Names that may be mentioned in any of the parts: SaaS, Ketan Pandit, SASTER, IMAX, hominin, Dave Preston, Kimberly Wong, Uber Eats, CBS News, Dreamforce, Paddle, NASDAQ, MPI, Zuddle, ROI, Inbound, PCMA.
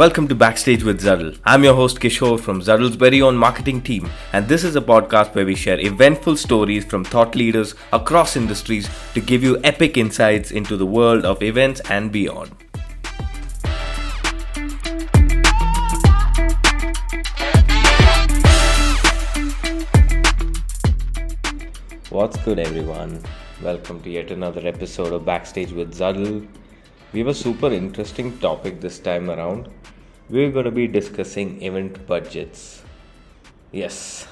Welcome to Backstage with Zuddle. I'm your host Kishore from Zuddle's very own marketing team, and this is a podcast where we share eventful stories from thought leaders across industries to give you epic insights into the world of events and beyond. What's good everyone? Welcome to yet another episode of Backstage with Zuddle. We have a super interesting topic this time around. We're going to be discussing event budgets. Yes,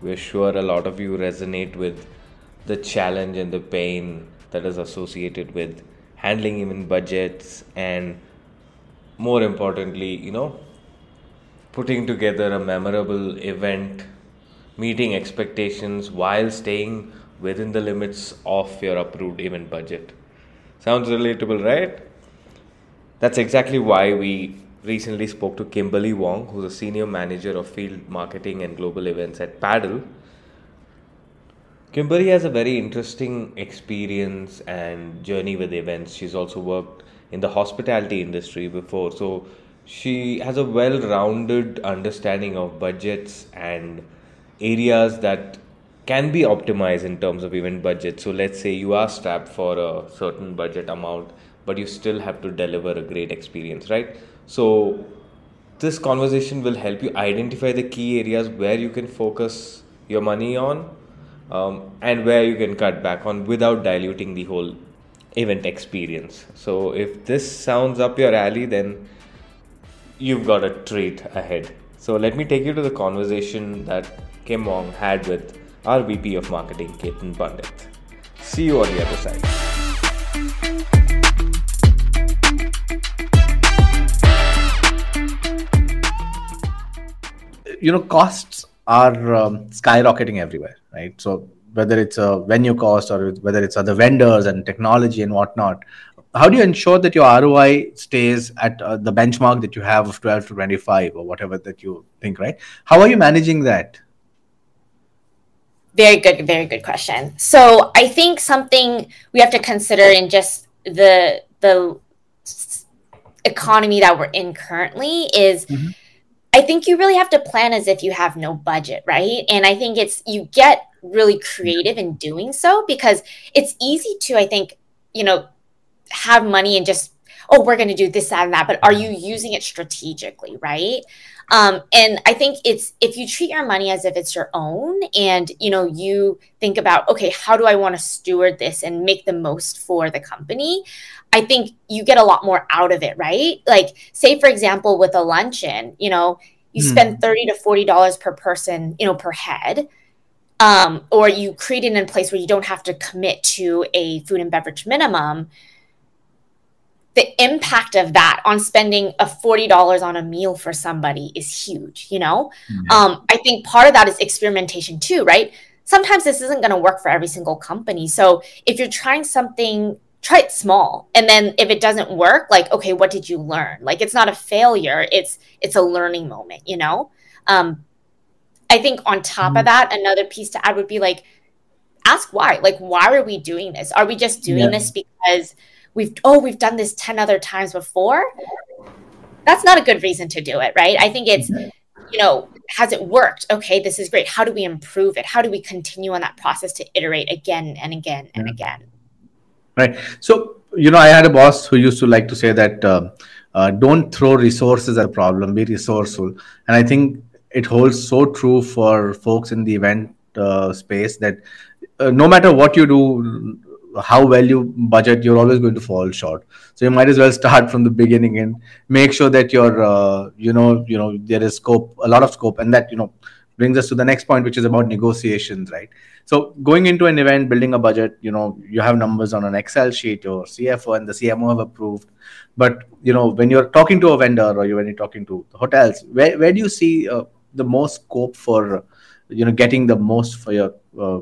we're sure a lot of you resonate with the challenge and the pain that is associated with handling event budgets and, more importantly, putting together a memorable event, meeting expectations while staying within the limits of your approved event budget. Sounds relatable, right? That's exactly why we recently spoke to Kimberly Wong, who's a senior manager of field marketing and global events at Paddle. Kimberly has a very interesting experience and journey with events. She's also worked in the hospitality industry before, so she has a well-rounded understanding of budgets and areas that can be optimized in terms of event budget. So let's say you are strapped for a certain budget amount, but you still have to deliver a great experience, right? So this conversation will help you identify the key areas where you can focus your money on and where you can cut back on without diluting the whole event experience. So if this sounds up your alley, then you've got a treat ahead. So let me take you to the conversation that Kim Wong had with our VP of Marketing, Ketan Pandit. See you on the other side. Costs are skyrocketing everywhere, right? So whether it's a venue cost or whether it's other vendors and technology and whatnot, how do you ensure that your ROI stays at the benchmark that you have of 12 to 25 or whatever that you think, right? How are you managing that? Very good question. So I think something we have to consider in just the economy that we're in currently is, I think you really have to plan as if you have no budget, right? And I think you get really creative in doing so, because it's easy to, I think, have money and just, we're going to do this, that, and that, but are you using it strategically, right? And I think if you treat your money as if it's your own and, you think about, okay, how do I want to steward this and make the most for the company? I think you get a lot more out of it, right? Like, say, for example, with a luncheon, you spend $30 to $40 per person, per head. Or you create it in a place where you don't have to commit to a food and beverage minimum. The impact of that on spending a $40 on a meal for somebody is huge, I think part of that is experimentation too, right? Sometimes this isn't going to work for every single company. So if you're trying something, try it small. And then if it doesn't work, like, okay, what did you learn? Like, it's not a failure. It's a learning moment, I think on top of that, another piece to add would be like, ask why. Like, why are we doing this? Are we just doing this because we've done this 10 other times before? That's not a good reason to do it, right? I think it's, has it worked? Okay, this is great. How do we improve it? How do we continue on that process to iterate again and again and again? Right. So, I had a boss who used to like to say that don't throw resources at a problem, be resourceful. And I think it holds so true for folks in the event space that no matter what you do, how well you budget, you're always going to fall short. So you might as well start from the beginning and make sure that you're, there is scope, a lot of scope, and that, brings us to the next point, which is about negotiations, right? So going into an event, building a budget, you have numbers on an Excel sheet, your CFO and the CMO have approved, but when you're talking to a vendor or when you're talking to hotels, where do you see the most scope for, getting the most for your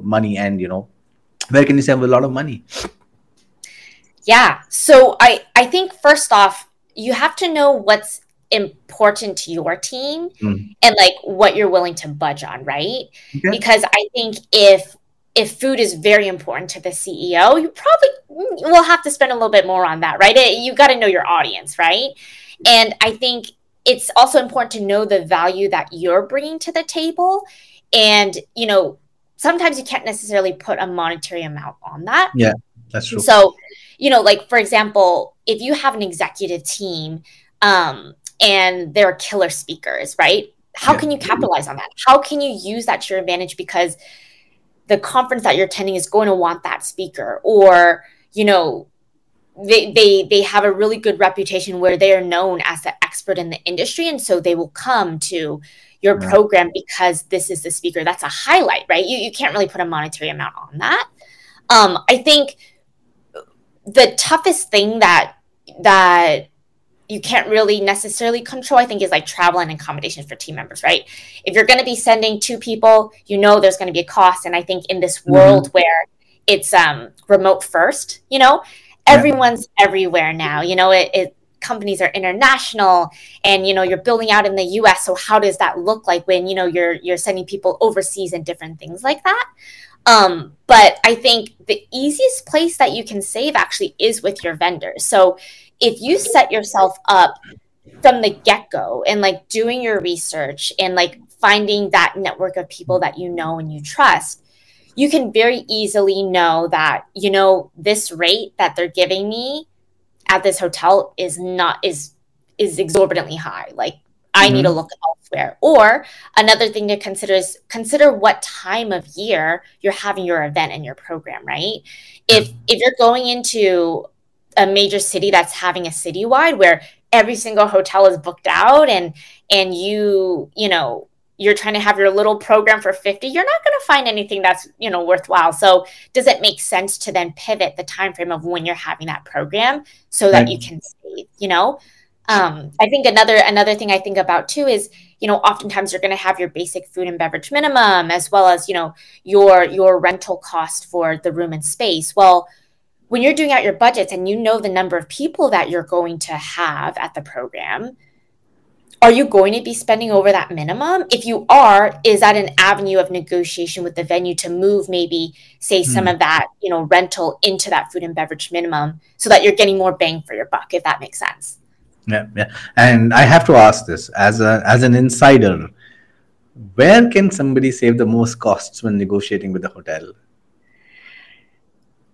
money and, where can you save a lot of money? Yeah. So I think first off, you have to know what's important to your team and like what you're willing to budge on, right? Okay. Because I think if food is very important to the CEO, you probably will have to spend a little bit more on that, right? You got to know your audience, right? And I think it's also important to know the value that you're bringing to the table. And, you know, sometimes you can't necessarily put a monetary amount on that. Yeah, that's true. So, you know, like, for example, if you have an executive team and they're killer speakers, right? How can you capitalize on that? How can you use that to your advantage? Because the conference that you're attending is going to want that speaker, or, you know, they have a really good reputation where they are known as the expert in the industry. And so they will come to your program because this is the speaker. That's a highlight, right? You can't really put a monetary amount on that. I think the toughest thing that you can't really necessarily control, I think, is like travel and accommodations for team members, right? If you're going to be sending two people, you know, there's going to be a cost. And I think in this world where it's remote first, you know, everyone's everywhere now, you know, companies are international and, you know, you're building out in the US. So how does that look like when, you know, you're sending people overseas and different things like that? But I think the easiest place that you can save actually is with your vendors. So if you set yourself up from the get-go and like doing your research and like finding that network of people that you know and you trust, you can very easily know that, you know, this rate that they're giving me at this hotel is exorbitantly high. Like, I need to look elsewhere. Or another thing to consider is consider what time of year you're having your event and your program, right? If you're going into a major city that's having a citywide where every single hotel is booked out and you know, you're trying to have your little program for 50, you're not going to find anything that's, you know, worthwhile. So does it make sense to then pivot the time frame of when you're having that program so that you can save, you know? I think another thing I think about too is, you know, oftentimes you're going to have your basic food and beverage minimum, as well as, you know, your rental cost for the room and space. Well, when you're doing out your budgets and you know the number of people that you're going to have at the program, are you going to be spending over that minimum? If you are, is that an avenue of negotiation with the venue to move maybe, say, some of that, you know, rental into that food and beverage minimum so that you're getting more bang for your buck, if that makes sense? Yeah. And I have to ask this as an insider, where can somebody save the most costs when negotiating with the hotel?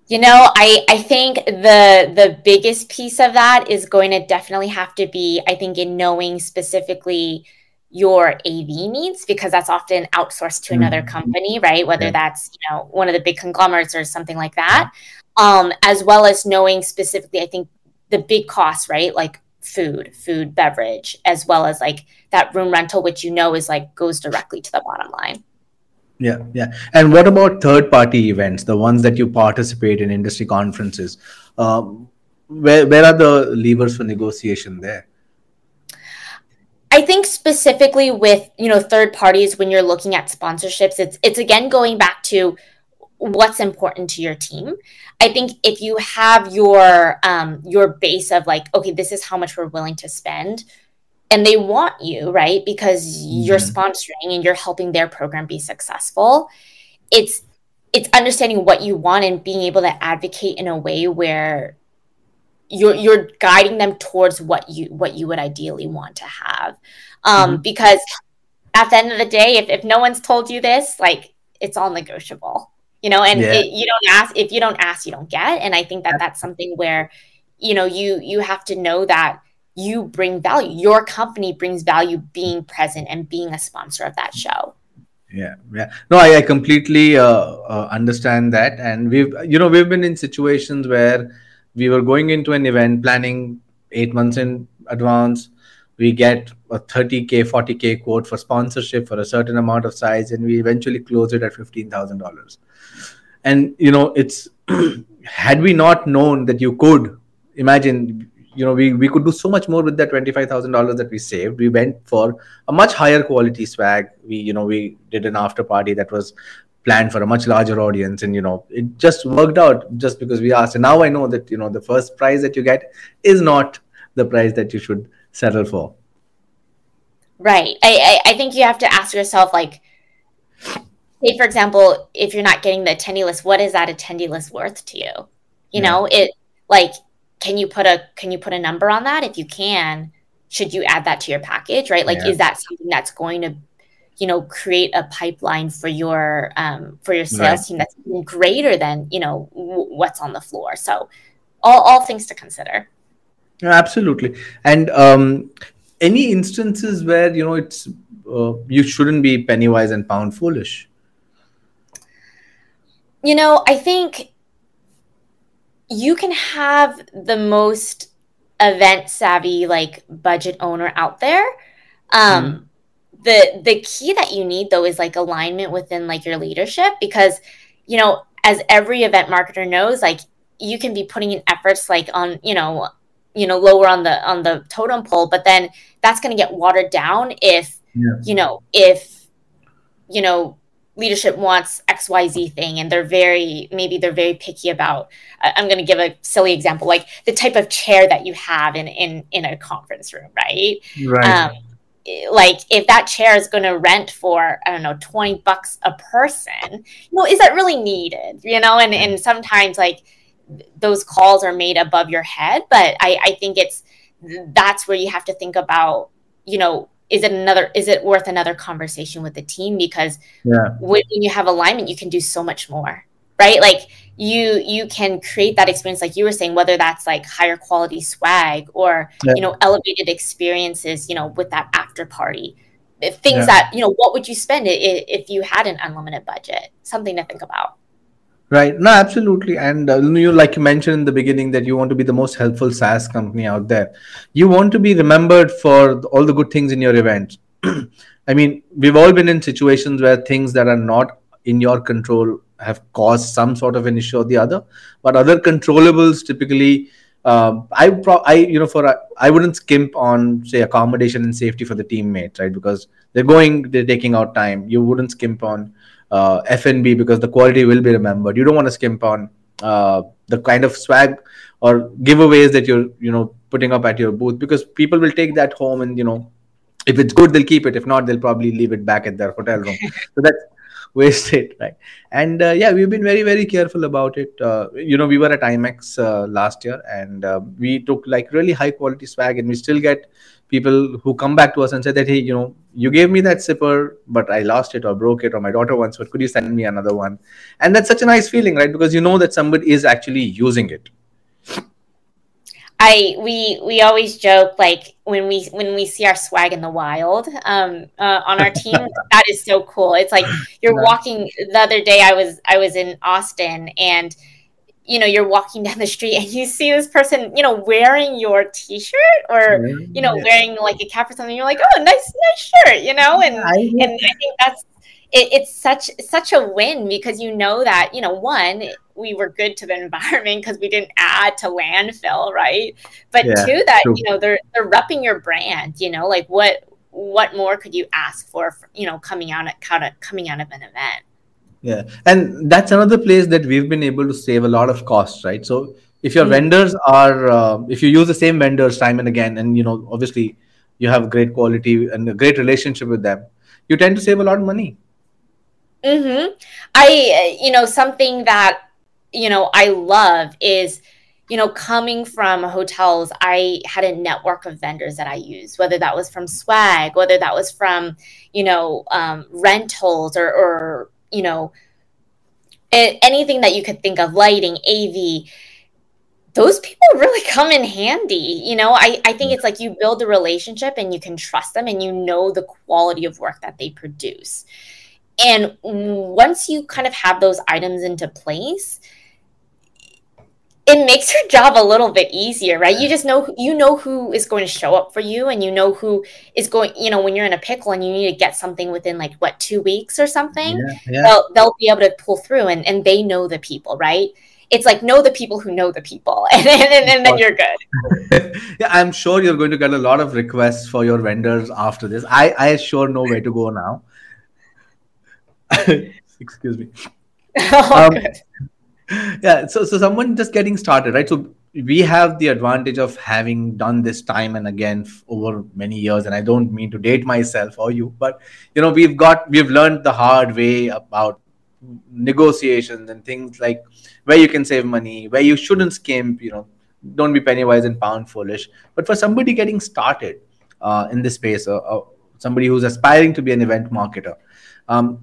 You know, I think the biggest piece of that is going to definitely have to be, I think, in knowing specifically your AV needs, because that's often outsourced to another company, right? Whether that's, you know, one of the big conglomerates or something like that, as well as knowing specifically, I think, the big costs, right? Like food, beverage, as well as like that room rental, which, you know, is like goes directly to the bottom line. Yeah. And what about third-party events, the ones that you participate in, industry conferences? Where are the levers for negotiation there? I think specifically with, you know, third parties, when you're looking at sponsorships, it's again going back to what's important to your team. I think if you have your base of like, okay, this is how much we're willing to spend, and they want you, right? Because you're sponsoring and you're helping their program be successful. It's understanding what you want and being able to advocate in a way where you're guiding them towards what you would ideally want to have. Because at the end of the day, if no one's told you this, like, it's all negotiable, you know, and you don't ask. If you don't ask, you don't get. And I think that that's something where, you know, you have to know that you bring value. Your company brings value being present and being a sponsor of that show. Yeah. No, I completely understand that. And we've been in situations where we were going into an event, planning 8 months in advance. We get a 30K, 40K quote for sponsorship for a certain amount of size, and we eventually close it at $15,000. And, you know, it's had we not known that you could, imagine, you know, we could do so much more with that $25,000 that we saved. We went for a much higher quality swag. We did an after party that was planned for a much larger audience. And, you know, it just worked out just because we asked. And now I know that, you know, the first prize that you get is not the prize that you should settle for. Right. I think you have to ask yourself, like, say, for example, if you're not getting the attendee list, what is that attendee list worth to you? You know, it like... Can you put a number on that? If you can, should you add that to your package, right? Like, is that something that's going to, you know, create a pipeline for your sales team that's even greater than, you know, what's on the floor? So all things to consider. Yeah, absolutely. And any instances where, you know, it's you shouldn't be penny wise and pound foolish? You know, I think you can have the most event savvy, like, budget owner out there. The key that you need, though, is like alignment within like your leadership, because, you know, as every event marketer knows, like, you can be putting in efforts like on, you know, lower on the totem pole, but then that's going to get watered down if, you know, leadership wants XYZ thing, and they're very picky about, I'm going to give a silly example, like the type of chair that you have in a conference room, right? Like, if that chair is going to rent for, I don't know, $20 a person, you know, is that really needed? You know, and sometimes like those calls are made above your head, but I think that's where you have to think about, you know, is it worth another conversation with the team? Because when you have alignment, you can do so much more, right? Like you can create that experience, like you were saying, whether that's like higher quality swag or, you know, elevated experiences, you know, with that after party, things that, you know, what would you spend if you had an unlimited budget? Something to think about. Right. No, absolutely. And you, like you mentioned in the beginning, that you want to be the most helpful SaaS company out there. You want to be remembered for all the good things in your event. I mean, we've all been in situations where things that are not in your control have caused some sort of an issue or the other, but other controllables typically, I wouldn't skimp on, say, accommodation and safety for the teammates, right? Because they're taking out time. You wouldn't skimp on F&B, because the quality will be remembered. You don't want to skimp on the kind of swag or giveaways that you're, you know, putting up at your booth, because people will take that home, and, you know, if it's good, they'll keep it. If not, they'll probably leave it back at their hotel room. So that's wasted, right? And we've been very, very careful about it. You know, we were at IMAX last year, and we took like really high quality swag, and we still get people who come back to us and say that, hey, you know, you gave me that zipper, but I lost it or broke it, or my daughter wants one, could you send me another one? And that's such a nice feeling, right? Because you know that somebody is actually using it. We always joke, like, when we see our swag in the wild on our team, that is so cool. It's like you're walking. The other day I was in Austin, and, you know, you're walking down the street and you see this person, you know, wearing your t-shirt or, you know, wearing like a cap or something. You're like, oh, nice shirt, you know? And I think that's, it's such a win, because you know that, you know, one, we were good to the environment because we didn't add to landfill, right? But two, that true. You know, they're repping your brand. You know, like what more could you ask for? You know, coming out of an event. Yeah, and that's another place that we've been able to save a lot of costs, right? So if your vendors are, if you use the same vendors time and again, and, you know, obviously you have great quality and a great relationship with them, you tend to save a lot of money. You know, something that, you know, I love is, you know, coming from hotels, I had a network of vendors that I used, whether that was from swag, whether that was from, you know, rentals or, you know, anything that you could think of, lighting, AV. Those people really come in handy. You know, I think it's like you build a relationship and you can trust them, and you know the quality of work that they produce. And once you kind of have those items into place, it makes your job a little bit easier, right? You just know, you know who is going to show up for you, and you know who is going, you know, when you're in a pickle and you need to get something within like, what, 2 weeks or something, They'll be able to pull through, and they know the people, right? It's like, know the people who know the people, and then you're good. Yeah, I'm sure you're going to get a lot of requests for your vendors after this. I sure know where to go now. Excuse me. So someone just getting started, right? So we have the advantage of having done this time and again over many years, and I don't mean to date myself or you, but, you know, we've learned the hard way about negotiations and things like where you can save money, where you shouldn't skimp, you know, don't be penny wise and pound foolish. But for somebody getting started, in this space, somebody who's aspiring to be an event marketer.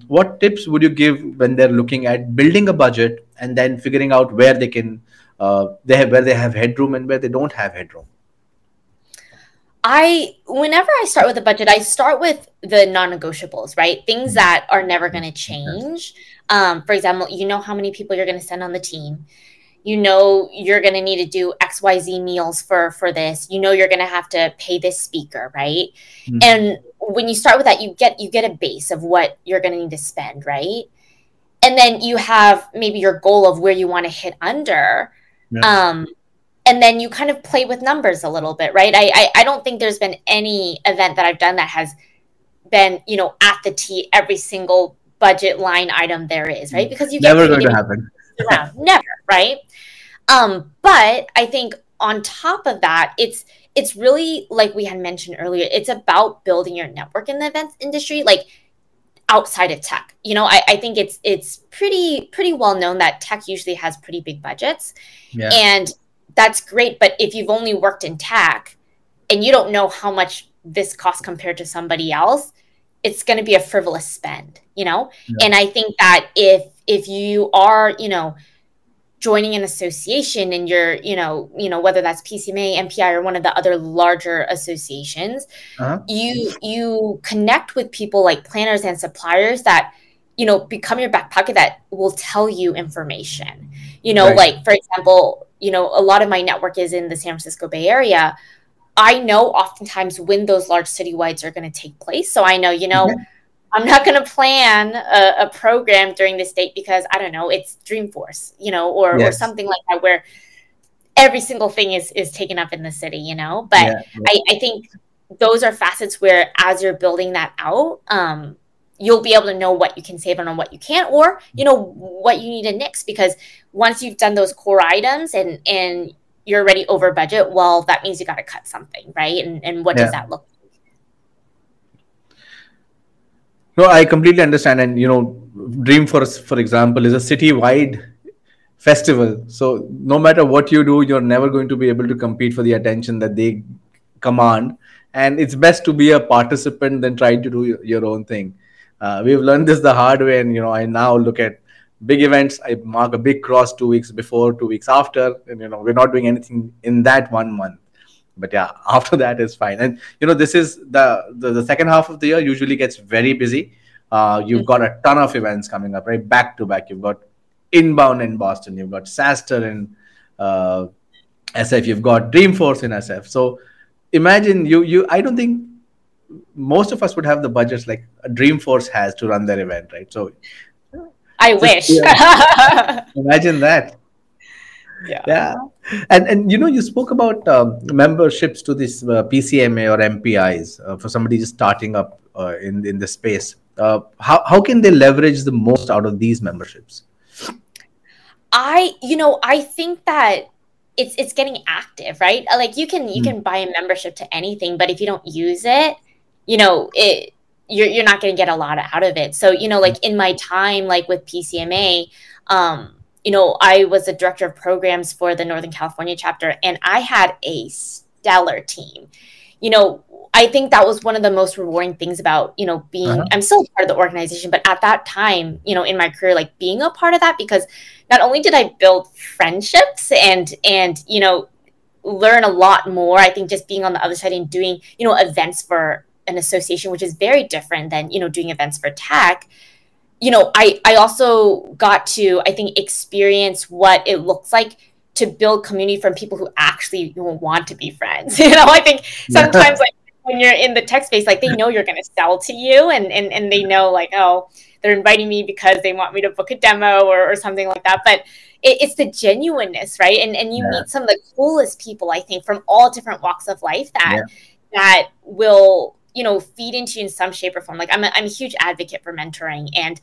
What tips would you give when they're looking at building a budget and then figuring out where they can, where they have headroom and where they don't have headroom? Whenever I start with a budget, I start with the non-negotiables, right? Things that are never going to change. For example, you know how many people you're going to send on the team. You know you're going to need to do XYZ meals for this. You know you're going to have to pay this speaker, right? Mm-hmm. And when you start with that, you get a base of what you're going to need to spend, right? And then you have maybe your goal of where you want to hit under. Yeah. And then you kind of play with numbers a little bit, right? I don't think there's been any event that I've done that has been, you know, at the T every single budget line item there is, right? Because you never going to happen. Never, right? But I think on top of that, it's really, like we had mentioned earlier, it's about building your network in the events industry, like outside of tech. You know, I think it's pretty well known that tech usually has pretty big budgets, and that's great. But if you've only worked in tech and you don't know how much this costs compared to somebody else, it's going to be a frivolous spend, you know? Yeah. And I think that if you are, you know, joining an association and you're, you know, whether that's PCMA, MPI, or one of the other larger associations, you connect with people like planners and suppliers that, you know, become your back pocket that will tell you information, you know, like, for example, you know, a lot of my network is in the San Francisco Bay Area. I know oftentimes when those large citywides are going to take place. So I know, you know, I'm not going to plan a program during this date because, I don't know, it's Dreamforce, you know, or something like that where every single thing is taken up in the city, you know. But I think those are facets where as you're building that out, you'll be able to know what you can save on what you can't, or, you know, what you need to nix, because once you've done those core items and you're already over budget, well, that means you got to cut something, right? And what does that look like? No, I completely understand. And, you know, Dreamforce, for example, is a city-wide festival. So no matter what you do, you're never going to be able to compete for the attention that they command. And it's best to be a participant than try to do your own thing. We've learned this the hard way, and, you know, I now look at big events. I mark a big cross 2 weeks before, 2 weeks after, and, you know, we're not doing anything in that 1 month. But yeah, after that is fine. And, you know, this is the second half of the year usually gets very busy. You've got a ton of events coming up, right? Back to back. You've got Inbound in Boston. You've got SASTER in SF. You've got Dreamforce in SF. So imagine I don't think most of us would have the budgets like Dreamforce has to run their event, right? So I wish. Yeah. Imagine that. Yeah. And you know, you spoke about memberships to this PCMA or MPIs for somebody just starting up in the space. How can they leverage the most out of these memberships? I think that it's getting active, right? Like you can buy a membership to anything, but if you don't use it, you know, you're not going to get a lot out of it. So, you know, like in my time, like with PCMA, you know, I was the director of programs for the Northern California chapter, and I had a stellar team. You know, I think that was one of the most rewarding things about, you know, being, I'm still part of the organization, but at that time, you know, in my career, like being a part of that, because not only did I build friendships and, you know, learn a lot more. I think just being on the other side and doing, you know, events for an association, which is very different than, you know, doing events for tech, you know, I also got to, I think, experience what it looks like to build community from people who actually want to be friends. You know, I think sometimes like when you're in the tech space, like they know you're going to sell to you and they know like, oh, they're inviting me because they want me to book a demo or something like that. But it's the genuineness, right? And you meet some of the coolest people, I think, from all different walks of life that will, you know, feed into you in some shape or form. Like I'm a huge advocate for mentoring, and,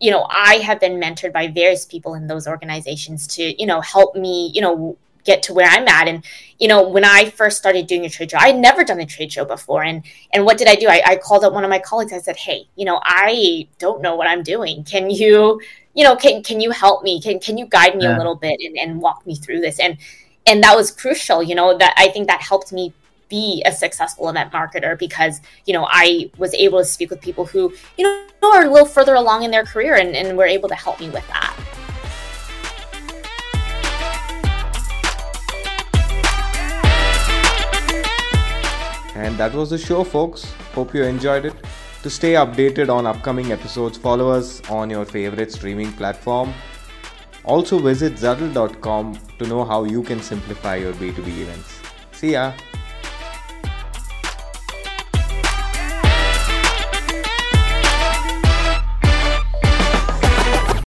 you know, I have been mentored by various people in those organizations to, you know, help me, you know, get to where I'm at. And, you know, when I first started doing a trade show, I had never done a trade show before. And what did I do? I called up one of my colleagues. I said, hey, you know, I don't know what I'm doing. Can you, you know, can you help me? Can you guide me a little bit and walk me through this? And that was crucial, you know, that I think that helped me be a successful event marketer because, you know, I was able to speak with people who, you know, are a little further along in their career and were able to help me with that. And that was the show, folks. Hope you enjoyed it. To stay updated on upcoming episodes, follow us on your favorite streaming platform. Also visit Zuddle.com to know how you can simplify your B2B events. See ya!